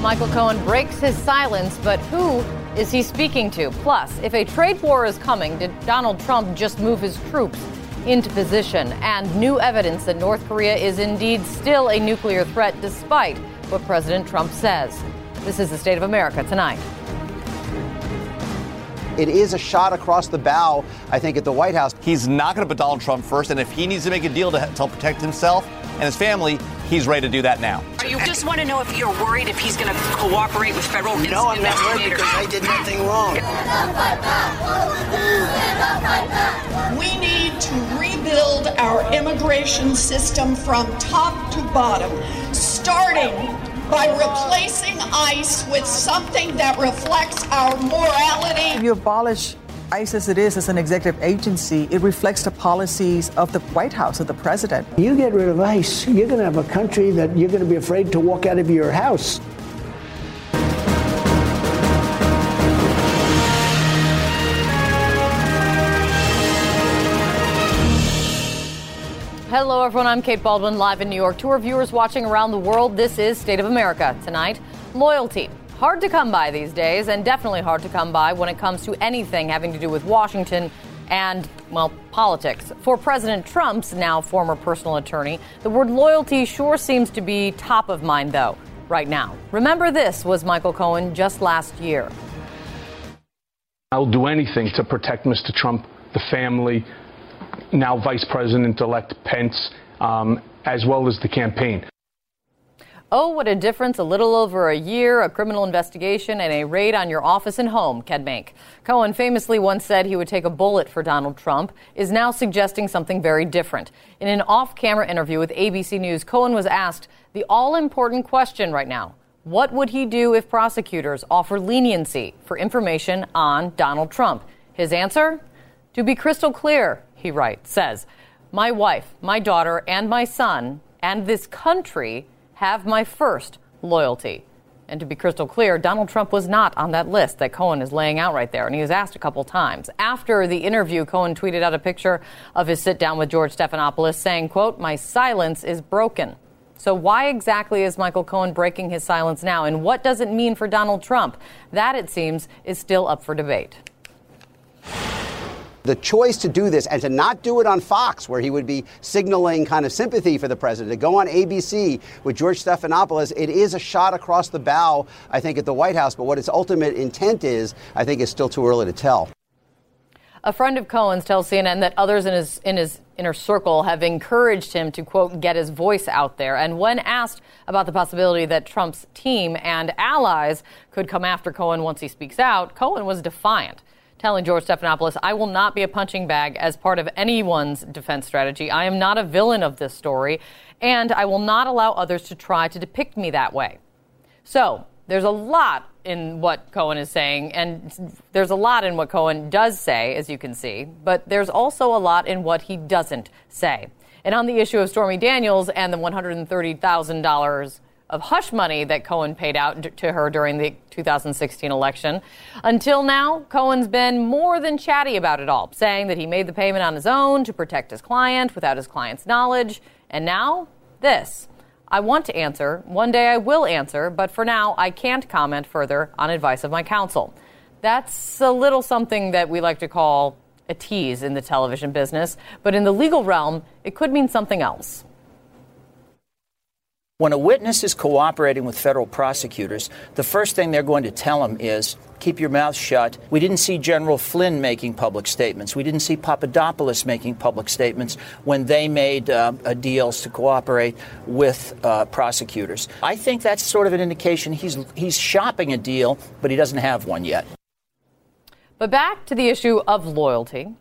Michael Cohen breaks his silence, but who is he speaking to? Plus, if a trade war is coming, did Donald Trump just move his troops into position? And new evidence that North Korea is indeed still a nuclear threat, despite what President Trump says. This is the State of America Tonight. It is a shot across the bow, I think, at the White House. He's not going to put Donald Trump first, and if he needs to make a deal to help protect himself and his family, he's ready to do that now. You just want to know if you're worried if he's going to cooperate with federal investigators. No, I'm not worried because I did nothing wrong. We need to rebuild our immigration system from top to bottom, starting by replacing ICE with something that reflects our morality. If you abolish ICE as it is, as an executive agency, it reflects the policies of the White House, of the president. You get rid of ICE, you're going to have a country that you're going to be afraid to walk out of your house. Hello, everyone. I'm Kate Baldwin, live in New York. To our viewers watching around the world, this is State of America Tonight. Loyalty. Hard to come by these days, and definitely hard to come by when it comes to anything having to do with Washington and, well, politics. For President Trump's now former personal attorney, the word loyalty sure seems to be top of mind, though, right now. Remember, this was Michael Cohen just last year. I'll do anything to protect Mr. Trump, the family, now Vice President-elect Pence, as well as the campaign. Oh, what a difference a little over a year, a criminal investigation, and a raid on your office and home can make. Cohen famously once said he would take a bullet for Donald Trump, is now suggesting something very different. In an off-camera interview with ABC News, Cohen was asked the all-important question right now. What would he do if prosecutors offer leniency for information on Donald Trump? His answer? To be crystal clear, he says, my wife, my daughter, and my son, and this country have my first loyalty. And to be crystal clear, Donald Trump was not on that list that Cohen is laying out right there. And he was asked a couple times. After the interview, Cohen tweeted out a picture of his sit down with George Stephanopoulos saying, quote, my silence is broken. So why exactly is Michael Cohen breaking his silence now? And what does it mean for Donald Trump? That, it seems, is still up for debate. The choice to do this and to not do it on Fox, where he would be signaling kind of sympathy for the president, to go on ABC with George Stephanopoulos, it is a shot across the bow, I think, at the White House. But what its ultimate intent is, I think, is still too early to tell. A friend of Cohen's tells CNN that others in his inner circle have encouraged him to, quote, get his voice out there. And when asked about the possibility that Trump's team and allies could come after Cohen once he speaks out, Cohen was defiant, telling George Stephanopoulos, I will not be a punching bag as part of anyone's defense strategy. I am not a villain of this story, and I will not allow others to try to depict me that way. So there's a lot in what Cohen is saying, and there's a lot in what Cohen does say, as you can see, but there's also a lot in what he doesn't say. And on the issue of Stormy Daniels and the $130,000 of hush money that Cohen paid out to her during the 2016 election. Until now, Cohen's been more than chatty about it all, saying that he made the payment on his own to protect his client without his client's knowledge. And now, this. I want to answer. One day I will answer, but for now, I can't comment further on advice of my counsel. That's a little something that we like to call a tease in the television business, but in the legal realm, it could mean something else. When a witness is cooperating with federal prosecutors, the first thing they're going to tell him is, keep your mouth shut. We didn't see General Flynn making public statements. We didn't see Papadopoulos making public statements when they made deals to cooperate with prosecutors. I think that's sort of an indication he's shopping a deal, but he doesn't have one yet. But back to the issue of loyalty.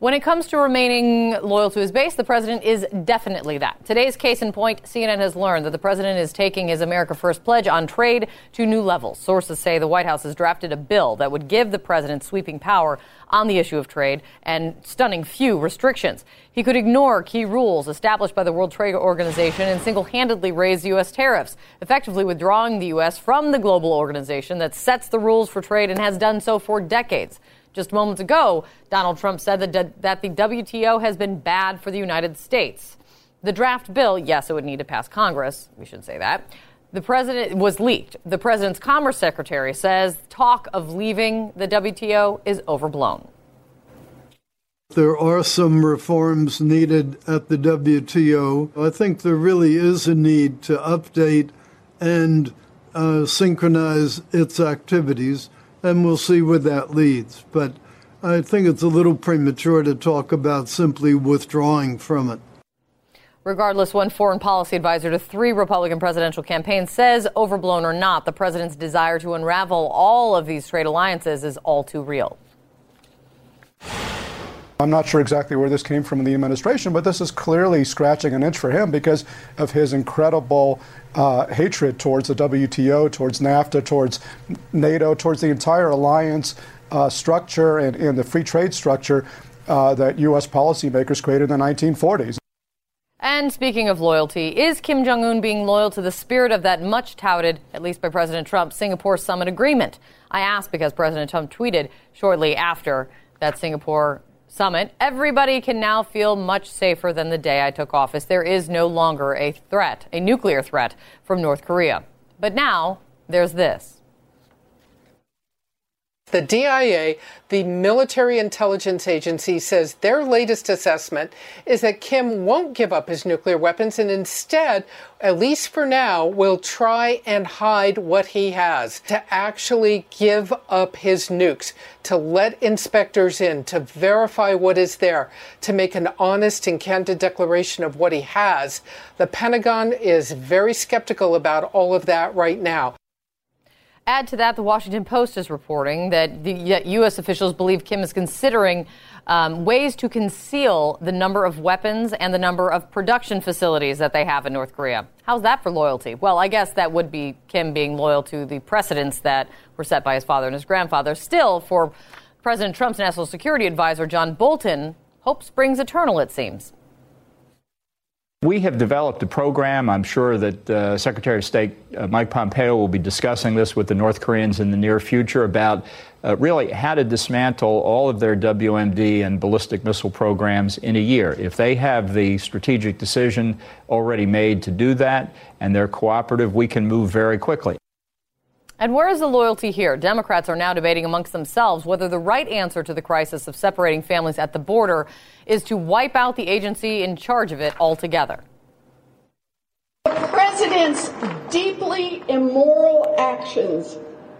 When it comes to remaining loyal to his base, the president is definitely that. Today's case in point, CNN has learned that the president is taking his America First pledge on trade to new levels. Sources say the White House has drafted a bill that would give the president sweeping power on the issue of trade and stunning few restrictions. He could ignore key rules established by the World Trade Organization and single-handedly raise U.S. tariffs, effectively withdrawing the U.S. from the global organization that sets the rules for trade and has done so for decades. Just moments ago, Donald Trump said that the WTO has been bad for the United States. The draft bill, yes, it would need to pass Congress, we should say that, the president was leaked. The president's commerce secretary says talk of leaving the WTO is overblown. There are some reforms needed at the WTO. I think there really is a need to update and synchronize its activities, and we'll see where that leads. But I think it's a little premature to talk about simply withdrawing from it. Regardless, one foreign policy advisor to three Republican presidential campaigns says, overblown or not, the president's desire to unravel all of these trade alliances is all too real. I'm not sure exactly where this came from in the administration, but this is clearly scratching an itch for him because of his incredible hatred towards the WTO, towards NAFTA, towards NATO, towards the entire alliance structure and the free trade structure that U.S. policymakers created in the 1940s. And speaking of loyalty, is Kim Jong-un being loyal to the spirit of that much-touted, at least by President Trump, Singapore Summit agreement? I ask because President Trump tweeted shortly after that Singapore Summit, everybody can now feel much safer than the day I took office. There is no longer a threat, a nuclear threat from North Korea. But now there's this. The DIA, the military intelligence agency, says their latest assessment is that Kim won't give up his nuclear weapons and instead, at least for now, will try and hide what he has, to actually give up his nukes, to let inspectors in, to verify what is there, to make an honest and candid declaration of what he has. The Pentagon is very skeptical about all of that right now. Add to that, the Washington Post is reporting that U.S. officials believe Kim is considering ways to conceal the number of weapons and the number of production facilities that they have in North Korea. How's that for loyalty? Well, I guess that would be Kim being loyal to the precedents that were set by his father and his grandfather. Still, for President Trump's national security advisor, John Bolton, hope springs eternal, it seems. We have developed a program. I'm sure that Secretary of State Mike Pompeo will be discussing this with the North Koreans in the near future about really how to dismantle all of their WMD and ballistic missile programs in a year. If they have the strategic decision already made to do that and they're cooperative, we can move very quickly. And where is the loyalty here? Democrats are now debating amongst themselves whether the right answer to the crisis of separating families at the border is to wipe out the agency in charge of it altogether. The president's deeply immoral actions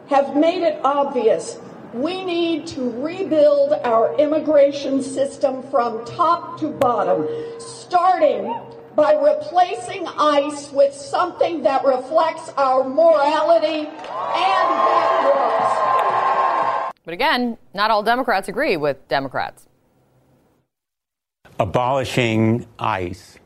have made it obvious we need to rebuild our immigration system from top to bottom, starting by replacing ICE with something that reflects our morality and that works. But again, not all Democrats agree with Democrats. Abolishing ICE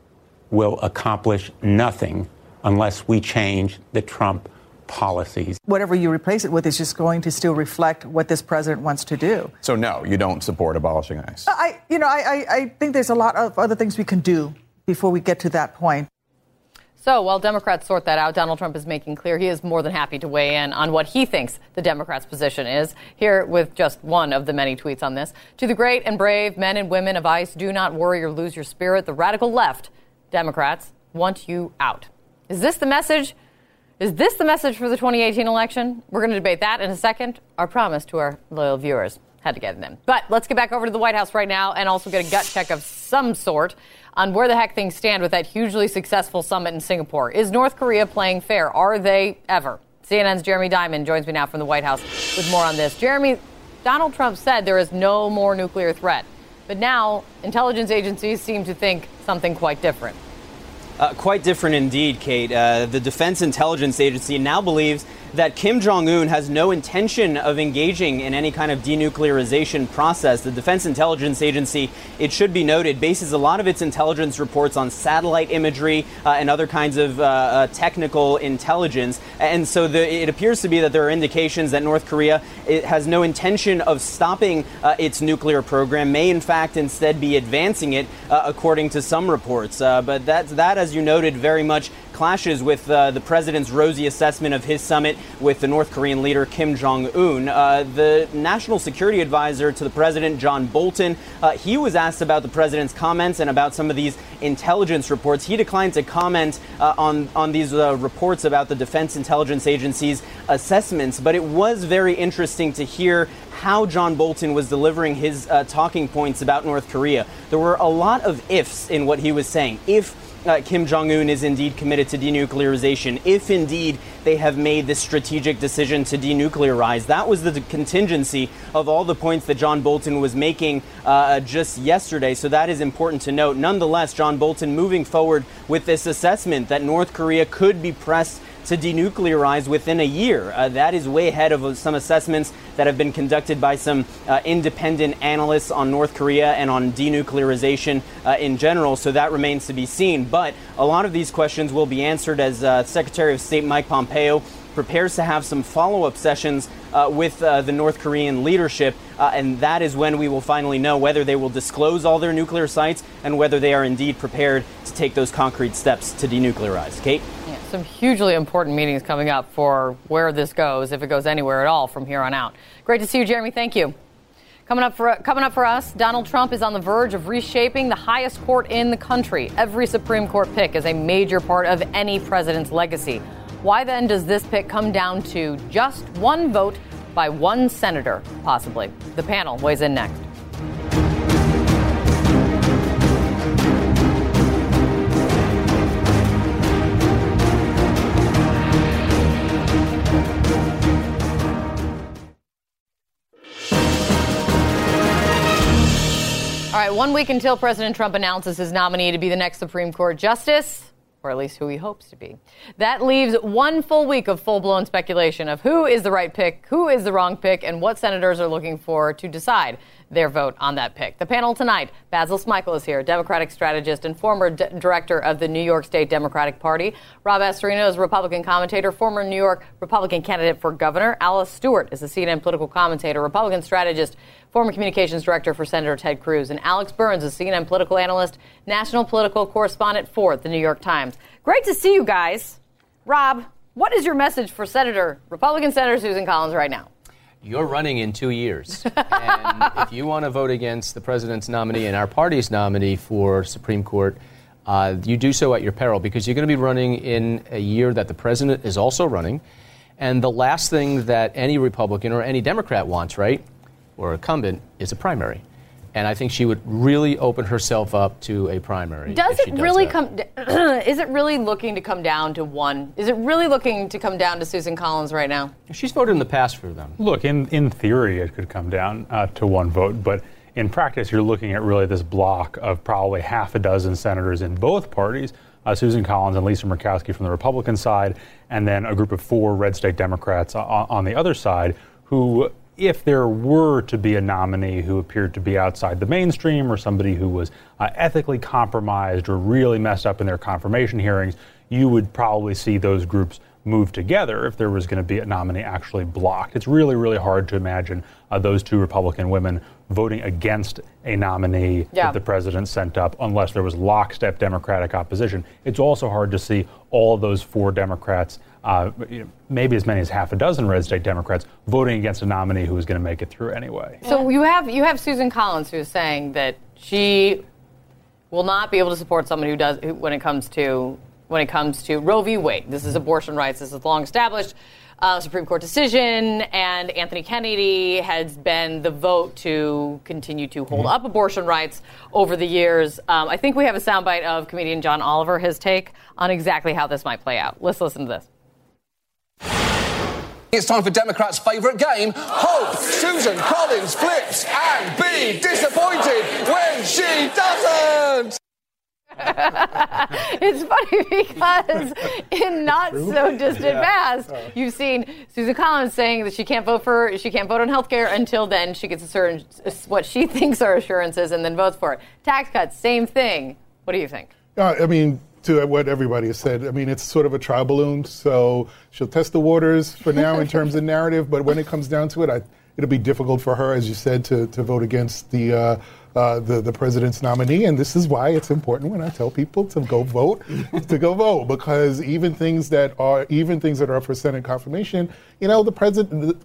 will accomplish nothing unless we change the Trump policies. Whatever you replace it with is just going to still reflect what this president wants to do. So no, you don't support abolishing ICE? I think there's a lot of other things we can do before we get to that point. So while Democrats sort that out, Donald Trump is making clear he is more than happy to weigh in on what he thinks the Democrats' position is. Here with just one of the many tweets on this. To the great and brave men and women of ICE, do not worry or lose your spirit. The radical left, Democrats, want you out. Is this the message? Is this the message for the 2018 election? We're going to debate that in a second. Our promise to our loyal viewers. Had to get them. But let's get back over to the White House right now and also get a gut check of some sort on where the heck things stand with that hugely successful summit in Singapore. Is North Korea playing fair? Are they ever? CNN's Jeremy Diamond joins me now from the White House with more on this. Jeremy, Donald Trump said there is no more nuclear threat, but now intelligence agencies seem to think something quite different. Quite different indeed, Kate. The Defense Intelligence Agency now believes that Kim Jong-un has no intention of engaging in any kind of denuclearization process. The Defense Intelligence Agency, it should be noted, bases a lot of its intelligence reports on satellite imagery and other kinds of technical intelligence. And so it appears to be that there are indications that North Korea has no intention of stopping its nuclear program, may in fact instead be advancing it, according to some reports. But that, as you noted, very much clashes with the president's rosy assessment of his summit with the North Korean leader Kim Jong-un. The national security advisor to the president, John Bolton, he was asked about the president's comments and about some of these intelligence reports. He declined to comment on these reports about the Defense Intelligence Agency's assessments. But it was very interesting to hear how John Bolton was delivering his talking points about North Korea. There were a lot of ifs in what he was saying. If Kim Jong-un is indeed committed to denuclearization, if indeed they have made this strategic decision to denuclearize. That was the contingency of all the points that John Bolton was making just yesterday, so that is important to note. Nonetheless, John Bolton moving forward with this assessment that North Korea could be pressed to denuclearize within a year. That is way ahead of some assessments that have been conducted by some independent analysts on North Korea and on denuclearization in general, so that remains to be seen. But a lot of these questions will be answered as Secretary of State Mike Pompeo prepares to have some follow-up sessions with the North Korean leadership, and that is when we will finally know whether they will disclose all their nuclear sites and whether they are indeed prepared to take those concrete steps to denuclearize. Kate? Yeah, some hugely important meetings coming up for where this goes, if it goes anywhere at all from here on out. Great to see you, Jeremy. Thank you. Coming up for us, Donald Trump is on the verge of reshaping the highest court in the country. Every Supreme Court pick is a major part of any president's legacy. Why then does this pick come down to just one vote by one senator, possibly? The panel weighs in next. All right, 1 week until President Trump announces his nominee to be the next Supreme Court justice, or at least who he hopes to be. That leaves 1 full week of full-blown speculation of who is the right pick, who is the wrong pick, and what senators are looking for to decide their vote on that pick. The panel tonight, Basil Smichel is here, Democratic strategist and former director of the New York State Democratic Party. Rob Astorino is a Republican commentator, former New York Republican candidate for governor. Alice Stewart is a CNN political commentator, Republican strategist, former communications director for Senator Ted Cruz. And Alex Burns is CNN political analyst, national political correspondent for the New York Times. Great to see you guys. Rob, what is your message for Republican Senator Susan Collins right now? You're running in 2 years. And if you want to vote against the president's nominee and our party's nominee for Supreme Court, you do so at your peril, because you're going to be running in a year that the president is also running. And the last thing that any Republican or any Democrat wants, right, or incumbent, is a primary. And I think she would really open herself up to a primary. Is it really looking to come down to one? Is it really looking to come down to Susan Collins right now? She's voted in the past for them. Look, in theory, it could come down to one vote. But in practice, you're looking at really this block of probably half a dozen senators in both parties, Susan Collins and Lisa Murkowski from the Republican side, and then a group of 4 red state Democrats on the other side who, if there were to be a nominee who appeared to be outside the mainstream or somebody who was ethically compromised or really messed up in their confirmation hearings, you would probably see those groups move together if there was going to be a nominee actually blocked. It's really, really hard to imagine those 2 Republican women voting against a nominee that the president sent up unless there was lockstep Democratic opposition. It's also hard to see all those 4 Democrats, maybe as many as half a dozen red state Democrats, voting against a nominee who was going to make it through anyway. So you have Susan Collins, who is saying that she will not be able to support someone when it comes to Roe v. Wade. This is abortion rights. This is long established Supreme Court decision, and Anthony Kennedy has been the vote to continue to hold up abortion rights over the years. I think we have a soundbite of comedian John Oliver, his take on exactly how this might play out. Let's listen to this. It's time for Democrats' favourite game, Hope. Susan Collins flips and be disappointed when she doesn't. It's funny because in not so distant past, you've seen Susan Collins saying that she can't vote on health care until then she gets a certain what she thinks are assurances and then votes for it. Tax cuts, same thing. What do you think? I mean, to what everybody has said, I mean, it's sort of a trial balloon, so she'll test the waters for now in terms of narrative, but when it comes down to it, it'll be difficult for her, as you said, to vote against the president's nominee, and this is why it's important when I tell people to go vote, because even things that are for Senate confirmation, you know,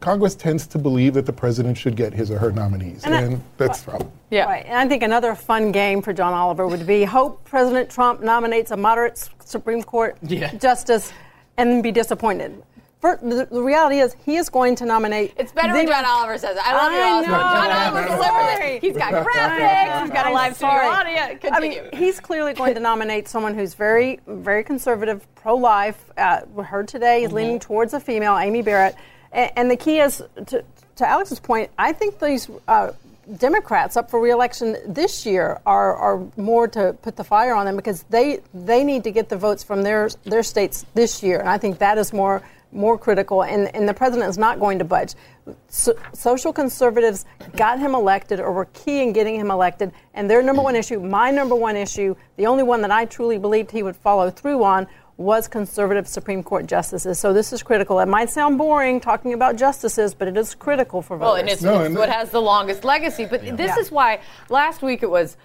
Congress tends to believe that the president should get his or her nominees, and that's the problem. Yeah, right. And I think another fun game for John Oliver would be hope President Trump nominates a moderate Supreme Court justice and be disappointed. The reality is, he is going to nominate. It's better when John Oliver says it. I love you, John Oliver delivers it. He's got graphics. He's got a live studio audience. Continue. I mean, he's clearly going to nominate someone who's very, very conservative, pro-life. We heard today is leaning towards a female, Amy Barrett. And the key is, to Alex's point, I think these Democrats up for re-election this year are more to put the fire on them because they need to get the votes from their states this year. And I think that is more critical, and the president is not going to budge. Social conservatives got him elected, or were key in getting him elected, and their number one issue, my number one issue, the only one that I truly believed he would follow through on, was conservative Supreme Court justices. So this is critical. It might sound boring talking about justices, but it is critical for voters. Well, and it's what has the longest legacy. But this is why last week it was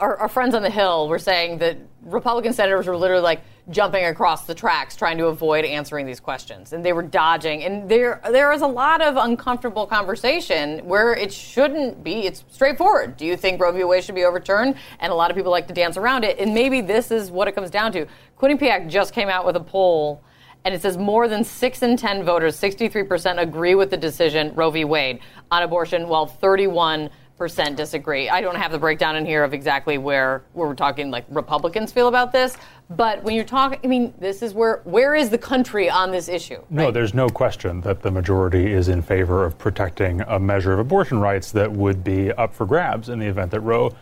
our friends on the Hill were saying that Republican senators were literally like jumping across the tracks trying to avoid answering these questions. And they were dodging. And there is a lot of uncomfortable conversation where it shouldn't be. It's straightforward. Do you think Roe v. Wade should be overturned? And a lot of people like to dance around it. And maybe this is what it comes down to. Quinnipiac just came out with a poll, and it says more than 6 in 10 voters, 63%, agree with the decision, Roe v. Wade, on abortion, while 31% disagree. I don't have the breakdown in here of exactly where we're talking like Republicans feel about this, but when you're talking, I mean, this is where is the country on this issue? Right? No, there's no question that the majority is in favor of protecting a measure of abortion rights that would be up for grabs in the event that Roe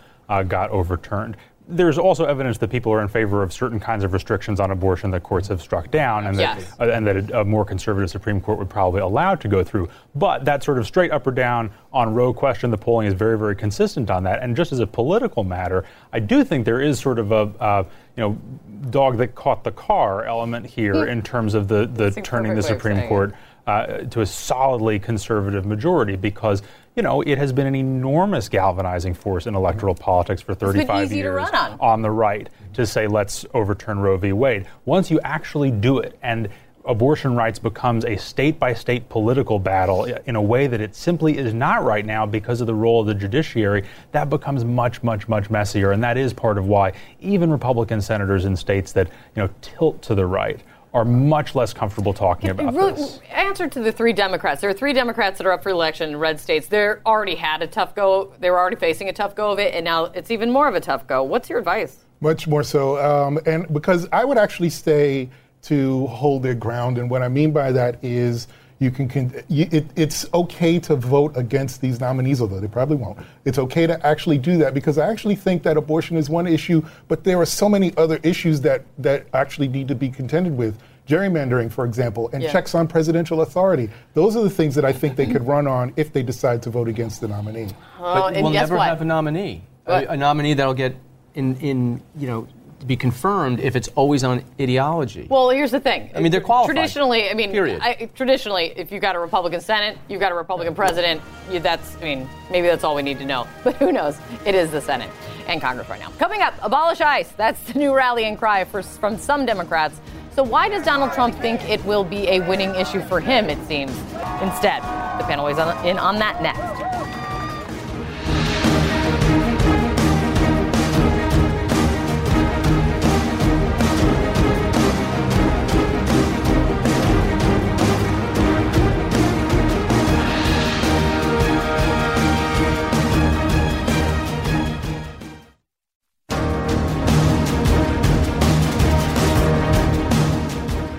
got overturned. There's also evidence that people are in favor of certain kinds of restrictions on abortion that courts have struck down and that a more conservative Supreme Court would probably allow to go through. But that sort of straight up or down on Roe question, the polling is very, very consistent on that. And just as a political matter, I do think there is sort of a dog that caught the car element here in terms of the turning the Supreme Court to a solidly conservative majority because, you know, it has been an enormous galvanizing force in electoral politics for 35 years on the right to say, let's overturn Roe v. Wade. Once you actually do it and abortion rights becomes a state-by-state political battle in a way that it simply is not right now because of the role of the judiciary, that becomes much, much, much messier. And that is part of why even Republican senators in states that, you know, tilt to the right are much less comfortable talking about this. Answer to the three Democrats. There are three Democrats that are up for election in red states. They were already facing a tough go of it, and now it's even more of a tough go. What's your advice? Much more so. And because I would actually say to hold their ground, and what I mean by that is it's okay to vote against these nominees, although they probably won't. It's okay to actually do that because I actually think that abortion is one issue, but there are so many other issues that actually need to be contended with. Gerrymandering, for example, and checks on presidential authority. Those are the things that I think they could run on if they decide to vote against the nominee. But we'll never have a nominee. A nominee that'll get be confirmed if it's always on ideology. Well, here's the thing. I mean, they're qualified. Traditionally, if you've got a Republican Senate, you've got a Republican president. Maybe that's all we need to know. But who knows? It is the Senate and Congress right now. Coming up, abolish ICE. That's the new rallying cry from some Democrats. So why does Donald Trump think it will be a winning issue for him, it seems? Instead, the panel weighs in on that next.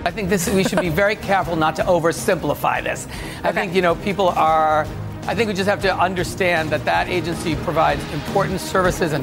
I think we should be very careful not to oversimplify this. I think, people I think we just have to understand that agency provides important services and